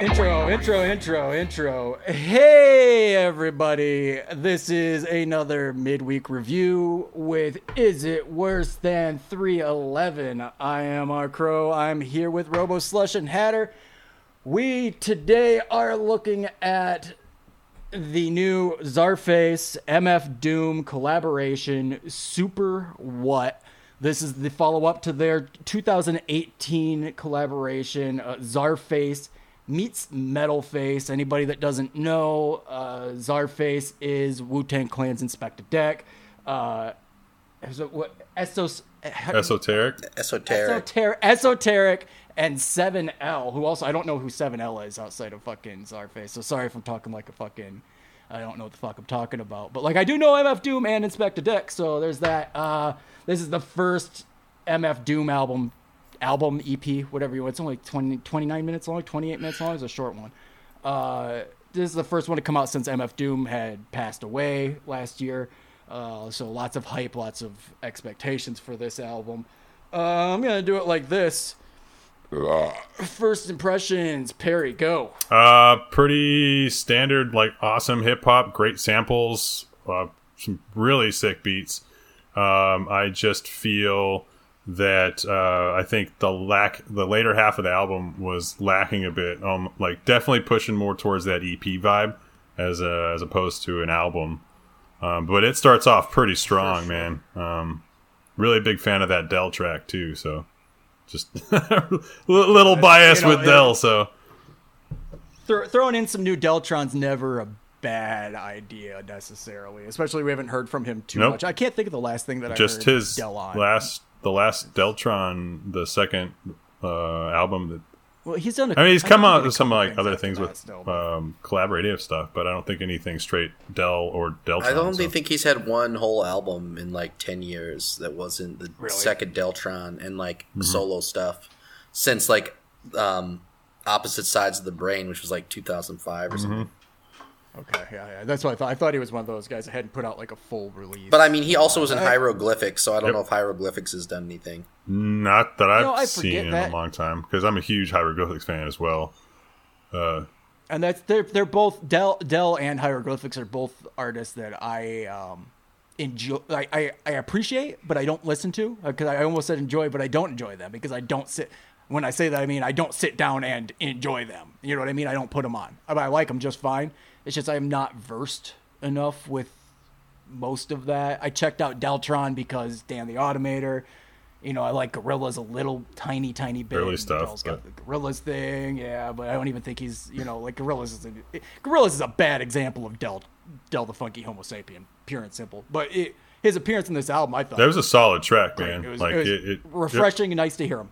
Intro. Hey, everybody. This is another midweek review with Is It Worse Than 311? I am our Crow. I'm here with Robo Slush and Hatter. We today are looking at the new Czarface MF Doom collaboration, Super What? This is the follow-up to their 2018 collaboration, Czarface meets Metalface. Anybody that doesn't know, Czarface is Wu-Tang Clan's Inspectah Deck. Esoteric, and 7L, who also, I don't know who 7L is outside of fucking Czarface, so sorry if I'm talking like a fucking, I don't know what the fuck I'm talking about. But, like, I do know MF Doom and Inspectah Deck, so there's that. This is the first MF Doom album, EP, whatever you want. It's only 29 minutes long, 28 minutes long. It's a short one. This is the first one to come out since MF Doom had passed away last year. So lots of hype, lots of expectations for this album. I'm going to do it like this. First impressions, Perry, go. Pretty standard, like, awesome hip-hop, great samples, some really sick beats. I just feel that I think the later half of the album was lacking a bit. Like, definitely pushing more towards that EP vibe as opposed to an album. But it starts off pretty strong, man. Really big fan of that Del track too, so just little bias with Del. So throwing in some new Deltron's never a bad idea necessarily, especially we haven't heard from him too much. I can't think of the last thing that I heard his Del on. The last Deltron, the second album that. Well, he's done. He's come out with some like other things with collaborative stuff, but I don't think anything straight Del or Deltron. I don't think he's had one whole album in like 10 years that wasn't the second Deltron and like solo stuff since like Opposite Sides of the Brain, which was like 2005 or something. Okay, yeah, that's what I thought. I thought he was one of those guys that hadn't put out like a full release. But I mean, he also was in Hieroglyphics, so I don't know if Hieroglyphics has done anything. Not that I've seen in a long time, because I'm a huge Hieroglyphics fan as well. And that's they're both Del and Hieroglyphics are both artists that I enjoy. I appreciate, but I don't listen to, because I almost said enjoy, but I don't enjoy them because I don't sit. When I say that, I mean I don't sit down and enjoy them. You know what I mean? I don't put them on. I like them just fine. It's just I'm not versed enough with most of that. I checked out Deltron because Dan the Automator. You know, I like Gorillaz a little tiny bit. Early stuff. Del's got the Gorillaz thing, yeah, but I don't even think he's, you know, like Gorillaz is a bad example of Del the Funky Homo Sapien, pure and simple. But his appearance in this album, I thought. That was a solid track, man. It was refreshing and nice to hear him.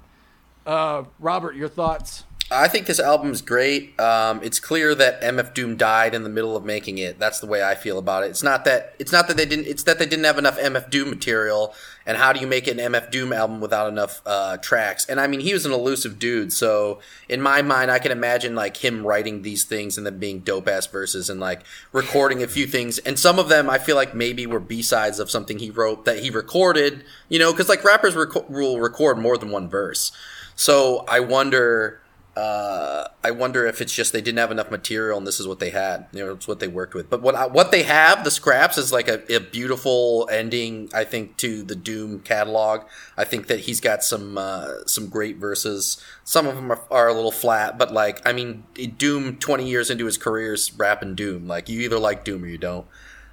Robert, your thoughts? I think this album is great. It's clear that MF Doom died in the middle of making it. That's the way I feel about it. It's not that they didn't. It's that they didn't have enough MF Doom material. And how do you make an MF Doom album without enough tracks? And I mean, he was an elusive dude. So in my mind, I can imagine like him writing these things and then being dope ass verses and like recording a few things. And some of them I feel like maybe were B sides of something he wrote that he recorded. You know, because like rappers will record more than one verse. So I wonder. I wonder if it's just they didn't have enough material and this is what they had. You know, it's what they worked with. But what they have, the scraps, is like a beautiful ending, I think, to the Doom catalog. I think that he's got some great verses. Some of them are a little flat, but like, I mean, Doom 20 years into his career is rapping Doom. Like, you either like Doom or you don't.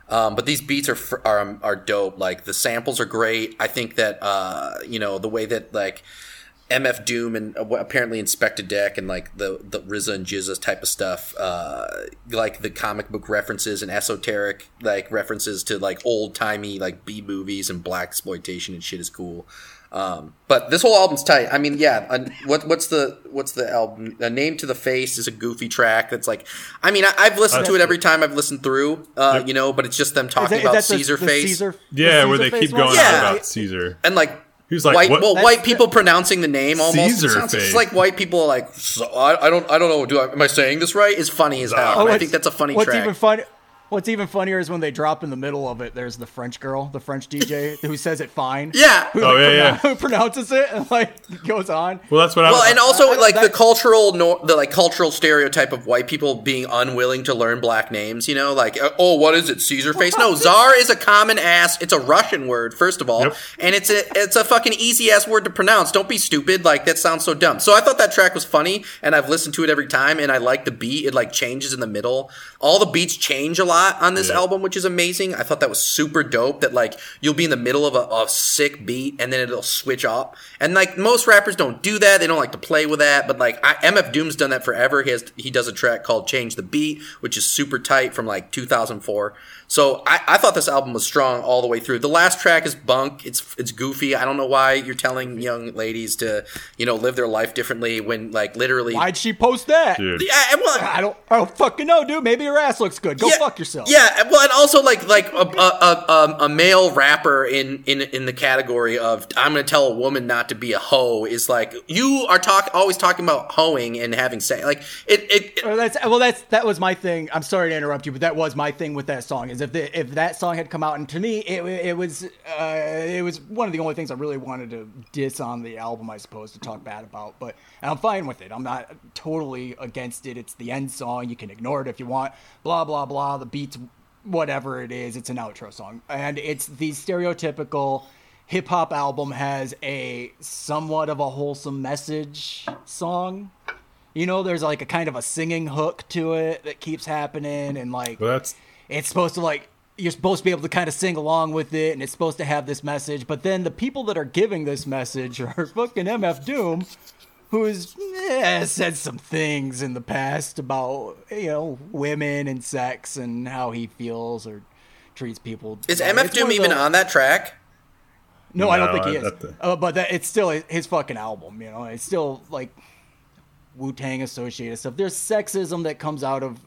But these beats are dope. Like, the samples are great. I think that, you know, the way that, like, MF Doom and apparently Inspectah Deck and like the RZA and GZA type of stuff, like the comic book references and esoteric like references to like old timey like B movies and black exploitation and shit is cool. But this whole album's tight. I mean, yeah. What's the album? A Name to the Face is a goofy track that's like. I mean, I've listened to it every time I've listened through. You know, but it's just them talking about Caesar Face. Yeah, where they keep going on about Caesar and like. Who's like white? What? Well, white people pronouncing the name almost. It's like white people are like. So, I don't know. Am I saying this right? Is funny as hell. I think that's a funny track. What's even funny? What's even funnier is when they drop in the middle of it, there's the French girl, the French DJ, who says it fine. Yeah. Who pronounces it and, like, goes on. Well, that's what I was... Well, and also, like, the cultural stereotype of white people being unwilling to learn black names, you know? Like, oh, what is it, Caesar face? No, czar is a common-ass... It's a Russian word, first of all. Yep. And it's a fucking easy-ass word to pronounce. Don't be stupid. Like, that sounds so dumb. So I thought that track was funny, and I've listened to it every time, and I like the beat. It, like, changes in the middle. All the beats change a lot on this album, which is amazing. I thought that was super dope that, like, you'll be in the middle of a sick beat and then it'll switch up. And, like, most rappers don't do that. They don't like to play with that. But, like, MF Doom's done that forever. He does a track called Change the Beat, which is super tight from, like, 2004. So I thought this album was strong all the way through. The last track is bunk. It's goofy. I don't know why you're telling young ladies to, you know, live their life differently when, like, literally. Why'd she post that? Dude. Yeah, well, I don't fucking know, dude. Maybe her ass looks good. Go fuck yourself. Yeah. Well, and also like a male rapper in the category of I'm gonna tell a woman not to be a hoe is like you are always talking about hoeing and having sex. Like it. That was my thing. I'm sorry to interrupt you, but that was my thing with that song. If that song had come out, and to me, it was one of the only things I really wanted to diss on the album, I suppose, to talk bad about. But and I'm fine with it. I'm not totally against it. It's the end song. You can ignore it if you want. Blah blah blah. The beats, whatever it is, it's an outro song, and it's the stereotypical hip hop album has a somewhat of a wholesome message song. You know, there's like a kind of a singing hook to it that keeps happening, and like. Well, it's supposed to, like, you're supposed to be able to kind of sing along with it, and it's supposed to have this message. But then the people that are giving this message are fucking MF Doom, who has said some things in the past about, you know, women and sex and how he feels or treats people. Is MF Doom even on that track? No, I don't think he is. But it's still his fucking album, you know. It's still, like... Wu-Tang associated stuff. There's sexism that comes out of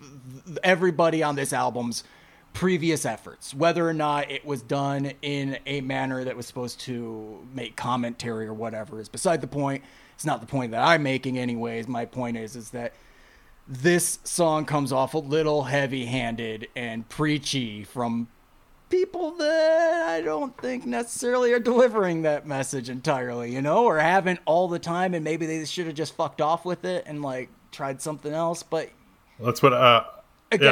everybody on this album's previous efforts, whether or not it was done in a manner that was supposed to make commentary or whatever is beside the point. It's not the point that I'm making anyways. My point is that this song comes off a little heavy-handed and preachy from people that I don't think necessarily are delivering that message entirely, you know, or haven't all the time, and maybe they should have just fucked off with it and, like, tried something else, but... That's what I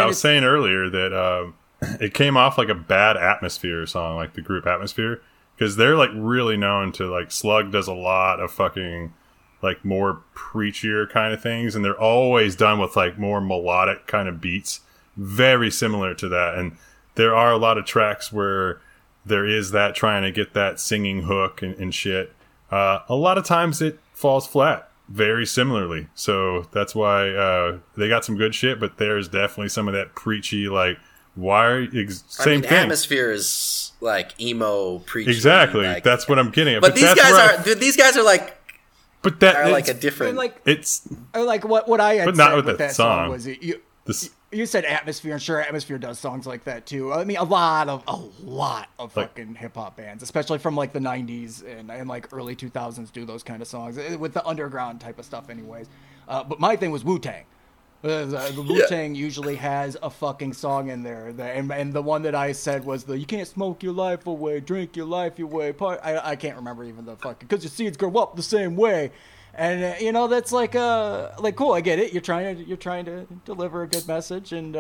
was saying earlier, that it came off like a bad Atmosphere song, like the group Atmosphere, because they're, like, really known to, like, Slug does a lot of fucking, like, more preachier kind of things, and they're always done with, like, more melodic kind of beats, very similar to that, and there are a lot of tracks where there is that trying to get that singing hook and shit. A lot of times it falls flat very similarly. So that's why they got some good shit, but there's definitely some of that preachy, like, why are you... Same thing. Atmosphere is like emo preachy. Exactly. Like, that's what I'm getting at. But these guys are... These guys are like... But that... Are like a different... Like, it's... Like what I had but not with that song was... You said Atmosphere, and sure, Atmosphere does songs like that, too. I mean, a lot of fucking hip-hop bands, especially from, like, the 90s and like, early 2000s do those kind of songs, with the underground type of stuff anyways. But my thing was Wu-Tang. The Wu-Tang usually has a fucking song in there, and the one that I said was the, you can't smoke your life away, drink your life away, part. I can't remember even the fucking, because your seeds grow up the same way. And you know, that's like cool. I get it. You're trying to deliver a good message, and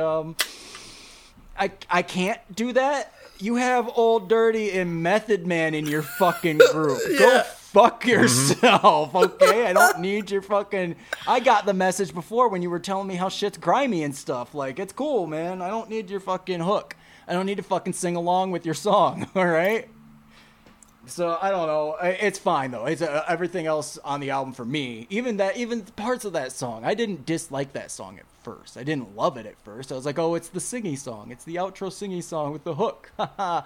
I can't do that. You have Old Dirty and Method Man in your fucking group. Yeah. Go fuck yourself, okay? I don't need your fucking... I got the message before when you were telling me how shit's grimy and stuff. Like, it's cool, man. I don't need your fucking hook. I don't need to fucking sing along with your song, all right? So I don't know. It's fine though. It's everything else on the album for me. Even parts of that song, I didn't dislike that song at first. I didn't love it at first. I was like, oh, it's the singy song. It's the outro singy song with the hook. Oh,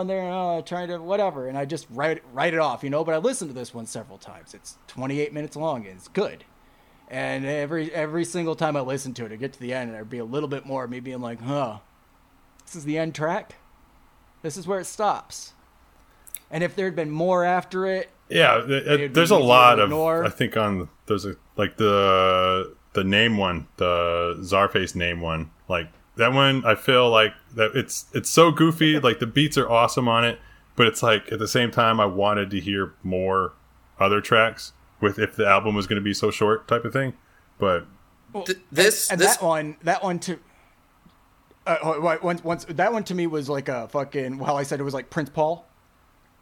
and they're trying to whatever. And I just write it off, you know. But I listened to this one several times. It's 28 minutes long and it's good. And every single time I listened to it, I get to the end and there'd be a little bit more of me being like, huh, this is the end track. This is where it stops. And if there had been more after it, yeah, there's a lot of. I think on there's a, like the name one, the Czarface name one. Like that one, I feel like that it's so goofy. Like the beats are awesome on it, but it's like at the same time I wanted to hear more other tracks with if the album was going to be so short type of thing. But well, that one to me was like a fucking. Well, I said it was like Prince Paul.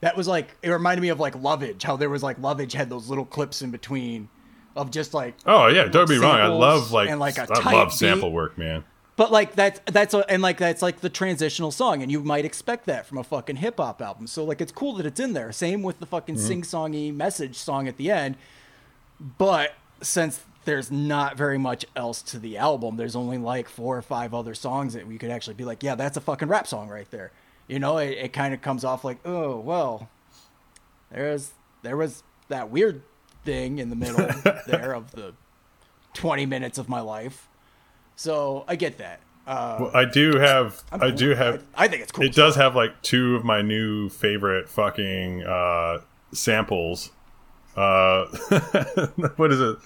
That was like it reminded me of like Lovage. How there was like Lovage had those little clips in between of just like oh yeah, don't be wrong. I love I love sample work, man. But like that's the transitional song, and you might expect that from a fucking hip hop album. So like it's cool that it's in there. Same with the fucking sing songy message song at the end. But since there's not very much else to the album, there's only like 4 or 5 other songs that we could actually be like, yeah, that's a fucking rap song right there. You know, it kind of comes off like, oh well, there was that weird thing in the middle there of the 20 minutes of my life. So I get that. I think it's cool. It stuff. Does have like 2 of my new favorite fucking samples. What is it?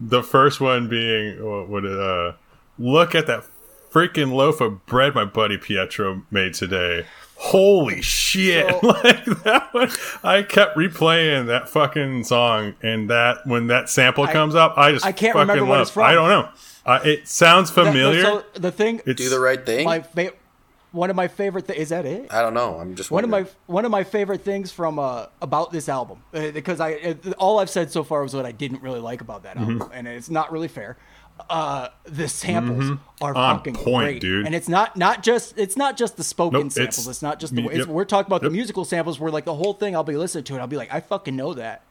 The first one being look at that freaking loaf of bread my buddy Pietro made today. Holy shit! So, like that one, I kept replaying that fucking song, and that when that sample comes up, I can't fucking remember what it's from. I don't know. It sounds familiar. Do the right thing. One of my favorite is that it. I don't know. I'm just wondering. One of my favorite things from about this album because all I've said so far was what I didn't really like about that album, and it's not really fair. The samples are on fucking point, great, dude. And it's not just the spoken samples. It's not just the we're talking about the musical samples. Where like the whole thing, I'll be listening to it. I'll be like, I fucking know that,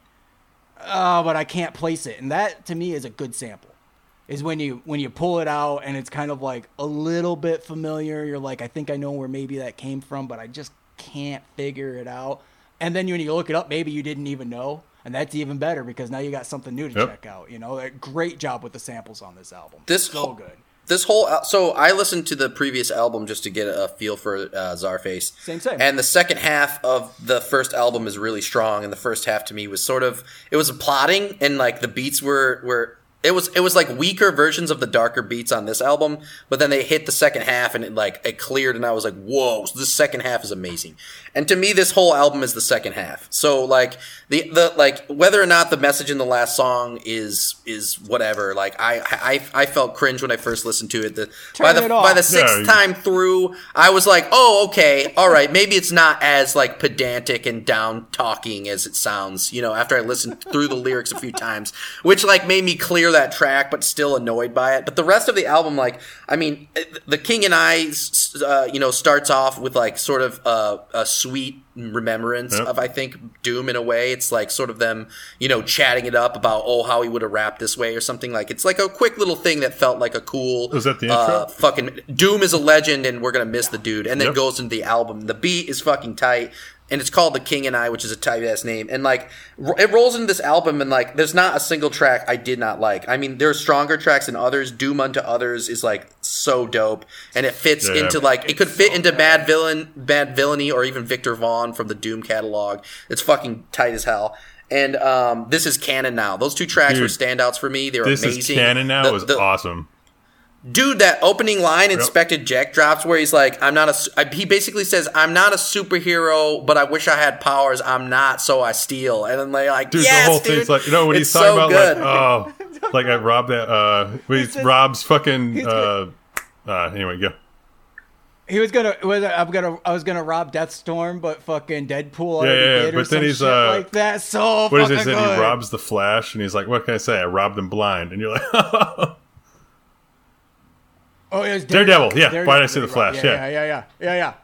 but I can't place it. And that to me is a good sample. Is when you pull it out and it's kind of like a little bit familiar. You're like, I think I know where maybe that came from, but I just can't figure it out. And then when you look it up, maybe you didn't even know. And that's even better because now you got something new to check out. You know, great job with the samples on this album. So I listened to the previous album just to get a feel for Czarface. Same. And the second half of the first album is really strong. And the first half to me was sort of – it was plotting and like the beats were – It was like weaker versions of the darker beats on this album, but then they hit the second half and it cleared, and I was like, whoa, so this second half is amazing. And to me, this whole album is the second half. So like the whether or not the message in the last song is whatever. Like I felt cringe when I first listened to it. By the sixth time through, I was like, oh okay, all right, maybe it's not as like pedantic and down talking as it sounds. You know, after I listened through the lyrics a few times, which like made me clear that track but still annoyed by it. But the rest of the album, like, I mean, The King and I starts off with like sort of a sweet remembrance of I think Doom in a way. It's like sort of them, you know, chatting it up about how he would have rapped this way or something. Like it's like a quick little thing that felt like a cool was that the intro? Fucking Doom is a legend and we're gonna miss the dude, and then goes into the album. The beat is fucking tight. And it's called The King and I, which is a tight-ass name. And, like, it rolls into this album, and, like, there's not a single track I did not like. I mean, there are stronger tracks than others. Doom Unto Others is, like, so dope. And it fits into, like, it could fit into Madvillainy or even Victor Vaughn from the Doom catalog. It's fucking tight as hell. And This Is Canon Now. Those 2 tracks were standouts for me. They were amazing. This Is Canon Now was awesome. Dude, that opening line, Inspectah Deck drops, where he's like, he basically says, I'm not a superhero, but I wish I had powers. I'm not, so I steal. And then they like, dude, yes, the whole thing's like, you know, when he's talking about, good. Like, oh, like I robbed that, Rob's fucking, anyway, go. He was gonna. I was gonna rob Deathstorm, but fucking Deadpool. Yeah. But then he's like that. So what is it? He robs the Flash, and he's like, what can I say? I robbed him blind, and you're like. Oh, it was Daredevil. Yeah. Daredevil. Why did I say the Flash? Yeah.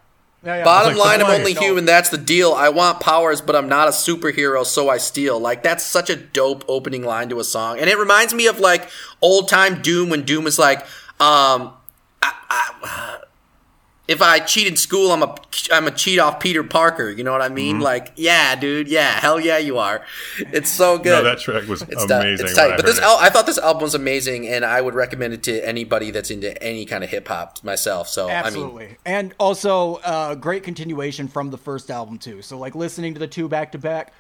Bottom line, I'm only human. That's the deal. I want powers, but I'm not a superhero, so I steal. Like, that's such a dope opening line to a song. And it reminds me of, like, old-time Doom when Doom was like, if I cheat in school, I'm a cheat off Peter Parker. You know what I mean? Mm-hmm. Like, yeah, dude, yeah, hell yeah, you are. It's so good. No, that track was amazing. It's tight. But I thought this album was amazing, and I would recommend it to anybody that's into any kind of hip hop myself. So absolutely, I mean, and also great continuation from the first album too. So like listening to the 2 back to back.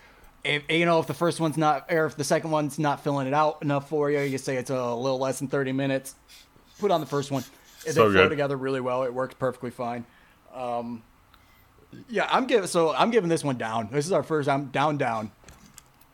If the first one's not, or if the second one's not filling it out enough for you, you say it's a little less than 30 minutes. Put on the first one. They flow together really well. It worked perfectly fine. Yeah, I'm giving this one down. This is our first. I'm down.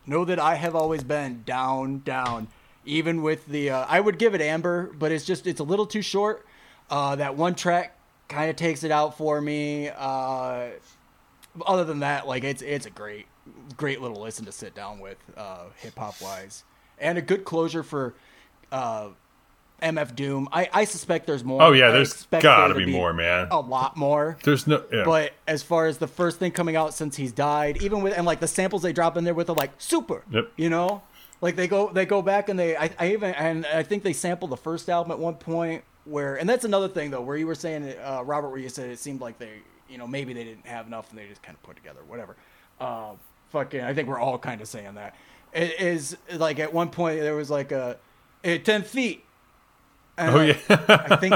Know that I have always been down. Even with the, I would give it amber, but it's a little too short. That one track kind of takes it out for me. Other than that, like it's a great little listen to sit down with, hip hop wise, and a good closure for, MF Doom. I suspect there's more. Oh yeah, there's gotta be more, man. A lot more. There's no. Yeah. But as far as the first thing coming out since he's died, even with and like the samples they drop in there with are like super. Yep. You know, like they go back and they. I think they sampled the first album at one point where, and that's another thing though, where you were saying Robert, where you said it seemed like they, you know, maybe they didn't have enough and they just kind of put together whatever. Fucking, I think we're all kind of saying that. It is like at one point there was like a 10 feet. And I think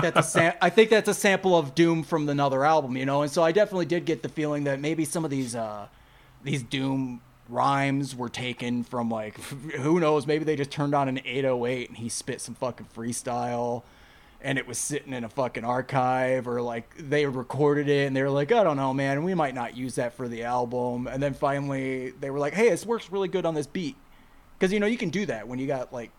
that's a sample of Doom from another album, you know. And so I definitely did get the feeling that maybe some of these Doom rhymes were taken from like who knows. Maybe they just turned on an 808 and he spit some fucking freestyle, and it was sitting in a fucking archive, or like they recorded it and they were like, I don't know, man, we might not use that for the album. And then finally they were like, hey, this works really good on this beat, because you know you can do that when you got like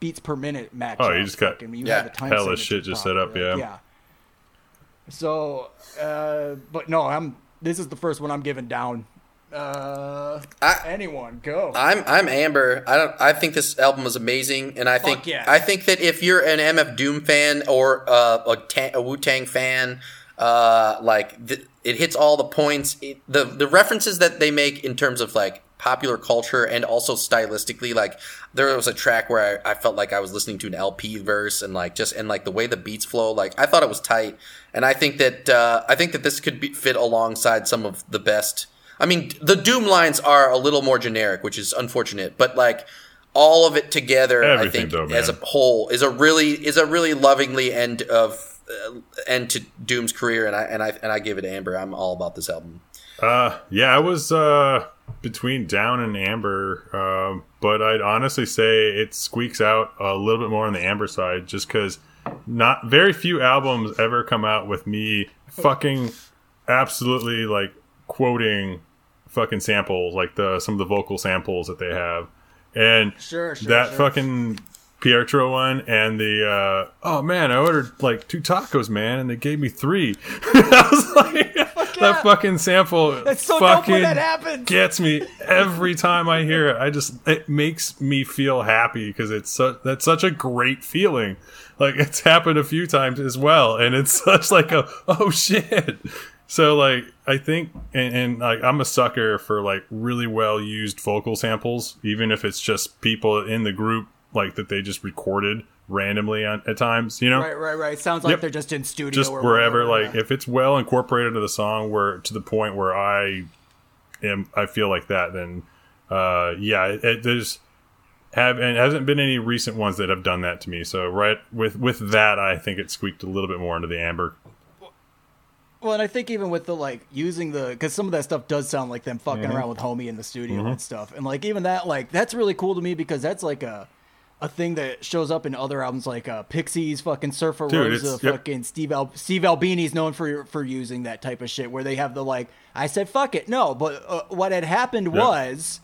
beats per minute match. Oh, you just got hella shit just set up, yeah. Yeah. So, but no, this is the first one I'm giving down. Anyone go? I'm amber. I think this album was amazing, and I think I think that if you're an MF Doom fan or a Wu-Tang fan, it hits all the points. The references that they make in terms of like popular culture and also stylistically, like there was a track where I felt like I was listening to an LP verse, and like just and like the way the beats flow, like I thought it was tight, and I think that this could fit alongside some of the best. I mean, the Doom lines are a little more generic, which is unfortunate, but like all of it together, everything I think though, as a whole is a really lovingly end to Doom's career, and I give it amber. I'm all about this album. I was between down and amber, but I'd honestly say it squeaks out a little bit more on the amber side, just because not very few albums ever come out with me fucking absolutely like quoting fucking samples, like some of the vocal samples that they have, and sure. Fucking Pietro one, and the oh man, I ordered like 2 tacos, man, and they gave me 3. I was like, that fucking sample so fucking gets me every time I hear it. It makes me feel happy, because that's such a great feeling. Like it's happened a few times as well, and it's such like a oh shit. So like I think and like I'm a sucker for like really well used vocal samples, even if it's just people in the group like that they just recorded randomly at times, you know. Right. It sounds like they're just in studio, just or wherever. Like if it's well incorporated into the song, where to the point where I feel like that, then and hasn't been any recent ones that have done that to me. So right with that, I think it squeaked a little bit more into the amber. Well, and I think even with the like using because some of that stuff does sound like them fucking around with homie in the studio and stuff, and like even that, like that's really cool to me, because that's like a thing that shows up in other albums, like Pixies, fucking Surfer Rosa, fucking Steve Albini is known for using that type of shit, where they have the like, I said fuck it, no, but what had happened was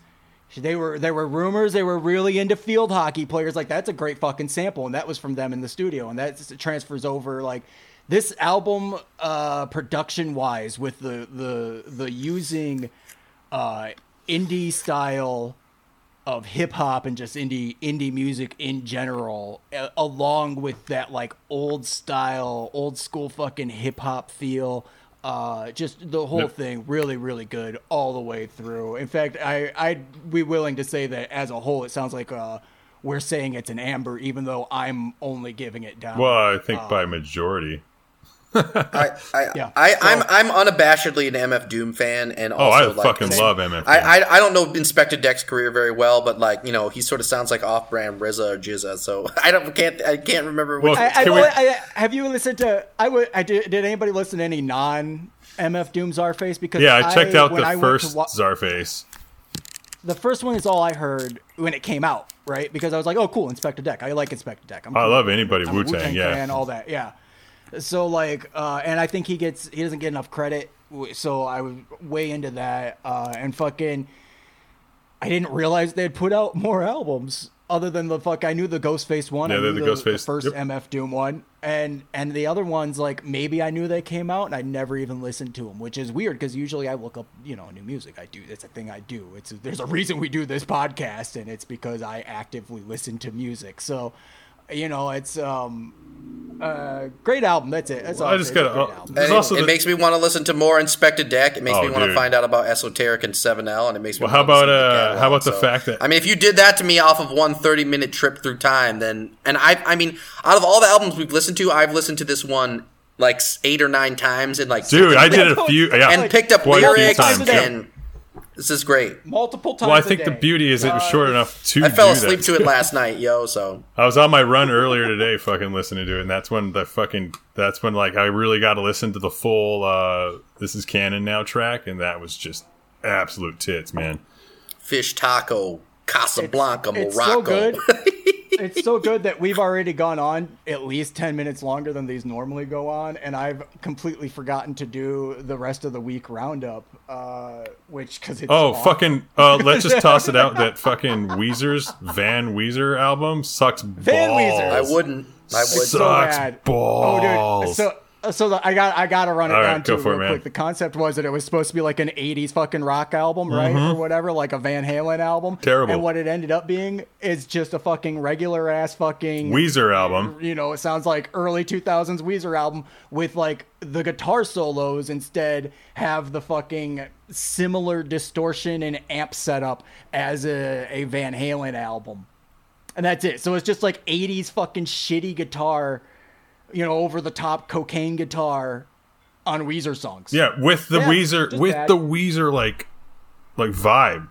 there were rumors they were really into field hockey players. Like that's a great fucking sample, and that was from them in the studio, and that transfers over. Like this album, production wise, with the using indie style of hip hop and just indie music in general, along with that like old style, old school fucking hip hop feel, just the whole thing really, really good all the way through. In fact, I'd be willing to say that as a whole, it sounds like we're saying it's an amber, even though I'm only giving it down. Well, I think by majority. I'm unabashedly an MF Doom fan, and also I fucking love MF Doom. I don't know Inspectah Deck's career very well, but like you know he sort of sounds like off-brand RZA or GZA, so I can't remember. Well, have you listened to? Did anybody listen to any non MF Doom Czarface? Because I checked out the first Czarface. the first one is all I heard when it came out, right? Because I was like, oh, cool, Inspectah Deck. I like Inspectah Deck. I love anybody Wu-Tang, yeah. And all that, yeah. So, like, and I think he doesn't get enough credit, so I was way into that. And fucking, I didn't realize they had put out more albums other than the I knew the Ghostface one. Yeah, the Ghostface. The first MF Doom one. And the other ones, like, maybe I knew they came out and I never even listened to them, which is weird because usually I look up, you know, new music. I do. It's a thing I do. There's a reason we do this podcast, and it's because I actively listen to music. So, you know, it's great album. That's it. That's all. It makes me want to listen to more Inspectah Deck. It makes me want to find out about Esoteric and 7L, and it makes me. Well, how about the fact that, I mean, if you did that to me off of one 30-minute trip through time, then, and I mean, out of all the albums we've listened to, I've listened to this one like 8 or 9 times, and like, dude, I did a few, yeah, and picked up lyrics and. This is great. Multiple times. Well, I think the beauty is it was short enough to. I fell asleep to it last night, yo. So I was on my run earlier today, fucking listening to it, and that's when like I really got to listen to the full "This Is Canon Now" track, and that was just absolute tits, man. Fish taco, Casablanca, Morocco. It's so good. It's so good that we've already gone on at least 10 minutes longer than these normally go on, and I've completely forgotten to do the rest of the week roundup, which because it's fucking let's just toss it out that fucking Weezer's Van Weezer album sucks balls. Van Weezer, I would sucks so balls. Oh, dude. So I got to run it all down too real quick. The concept was that it was supposed to be like an 80s fucking rock album, right? Mm-hmm. Or whatever, like a Van Halen album. Terrible. And what it ended up being is just a fucking regular ass fucking Weezer album. You know, it sounds like early 2000s Weezer album with like the guitar solos instead have the fucking similar distortion and amp setup as a Van Halen album. And that's it. So it's just like 80s fucking shitty guitar, you know, over the top cocaine guitar on Weezer songs. Yeah, the Weezer like vibe.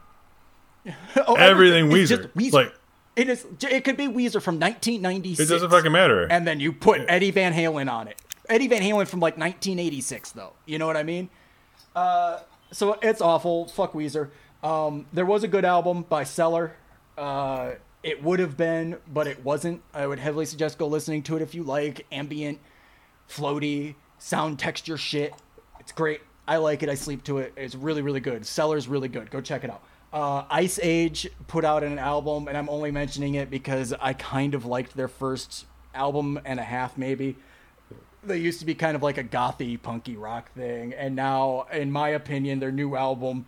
Everything Weezer. Like it could be Weezer from 1996. It doesn't fucking matter. And then you put Eddie Van Halen on it. Eddie Van Halen from like 1986 though. You know what I mean? So it's awful. Fuck Weezer. There was a good album by Cellar. It would have been, but it wasn't. I would heavily suggest go listening to it if you like ambient, floaty, sound texture shit. It's great. I like it. I sleep to it. It's really, really good. Cellar's really good. Go check it out. Ice Age put out an album, and I'm only mentioning it because I kind of liked their first album and a half, maybe. They used to be kind of like a gothy, punky rock thing, and now, in my opinion, their new album,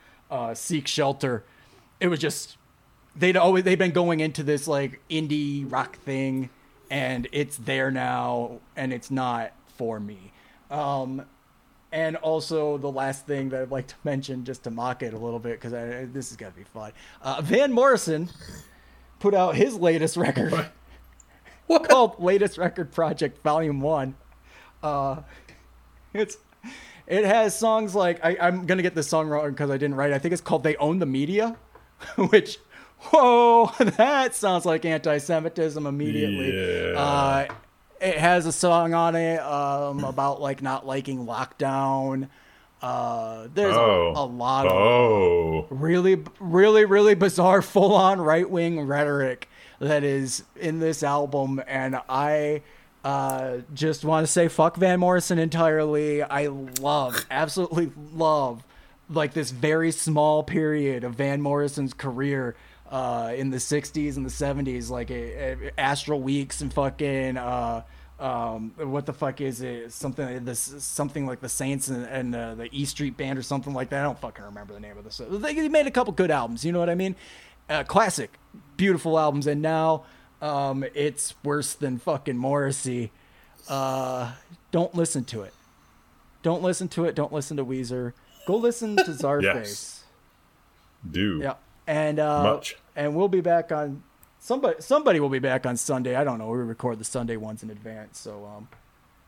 Seek Shelter, it was just... They've been going into this like indie rock thing, and it's there now, and it's not for me. And also the last thing that I'd like to mention, just to mock it a little bit, because this is gonna be fun. Van Morrison put out his latest record, called Latest Record Project Volume 1. It has songs like I'm gonna get this song wrong because I didn't write it. I think it's called "They Own the Media," which. Whoa, that sounds like anti-Semitism immediately. Yeah. It has a song on it about like not liking lockdown. There's a lot of really, really, really bizarre full-on right-wing rhetoric that is in this album. And I just want to say fuck Van Morrison entirely. I absolutely love like this very small period of Van Morrison's career. In the 60s and the 70s, like Astral Weeks and fucking what the fuck is it? Something like the Saints and the E Street Band or something like that. I don't fucking remember the name of this. They made a couple good albums, you know what I mean? Classic, beautiful albums, and now it's worse than fucking Morrissey. Don't listen to it. Don't listen to it. Don't listen to Weezer. Go listen to Czarface. Yes. Do. Yeah. And and we'll be back on somebody will be back on Sunday. I don't know. We record the Sunday ones in advance, so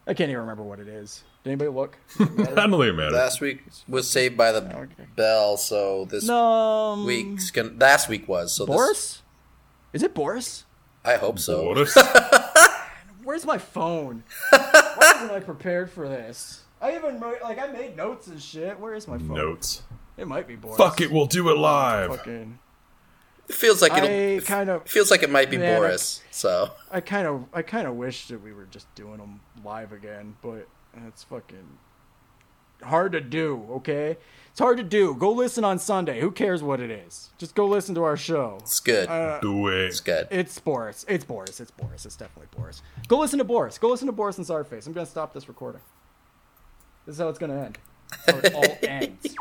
I can't even remember what it is. Did anybody look? That really matters. Last week was Saved by the Bell, so this week's gonna. Last week was so. Boris? Is it Boris? I hope so. Boris? Where's my phone? Why wasn't I prepared for this? I even I made notes and shit. Where is my phone? Notes. It might be Boris. Fuck it, we'll do it live. Fucking It feels like it might be Boris. So I kind of wish that we were just doing them live again, but it's fucking hard to do. Okay, it's hard to do. Go listen on Sunday. Who cares what it is? Just go listen to our show. It's good. Do it. It's good. It's Boris. It's Boris. It's Boris. It's definitely Boris. Go listen to Boris. Go listen to Boris and Czarface. I'm gonna stop this recording. This is how it's gonna end. How it all ends.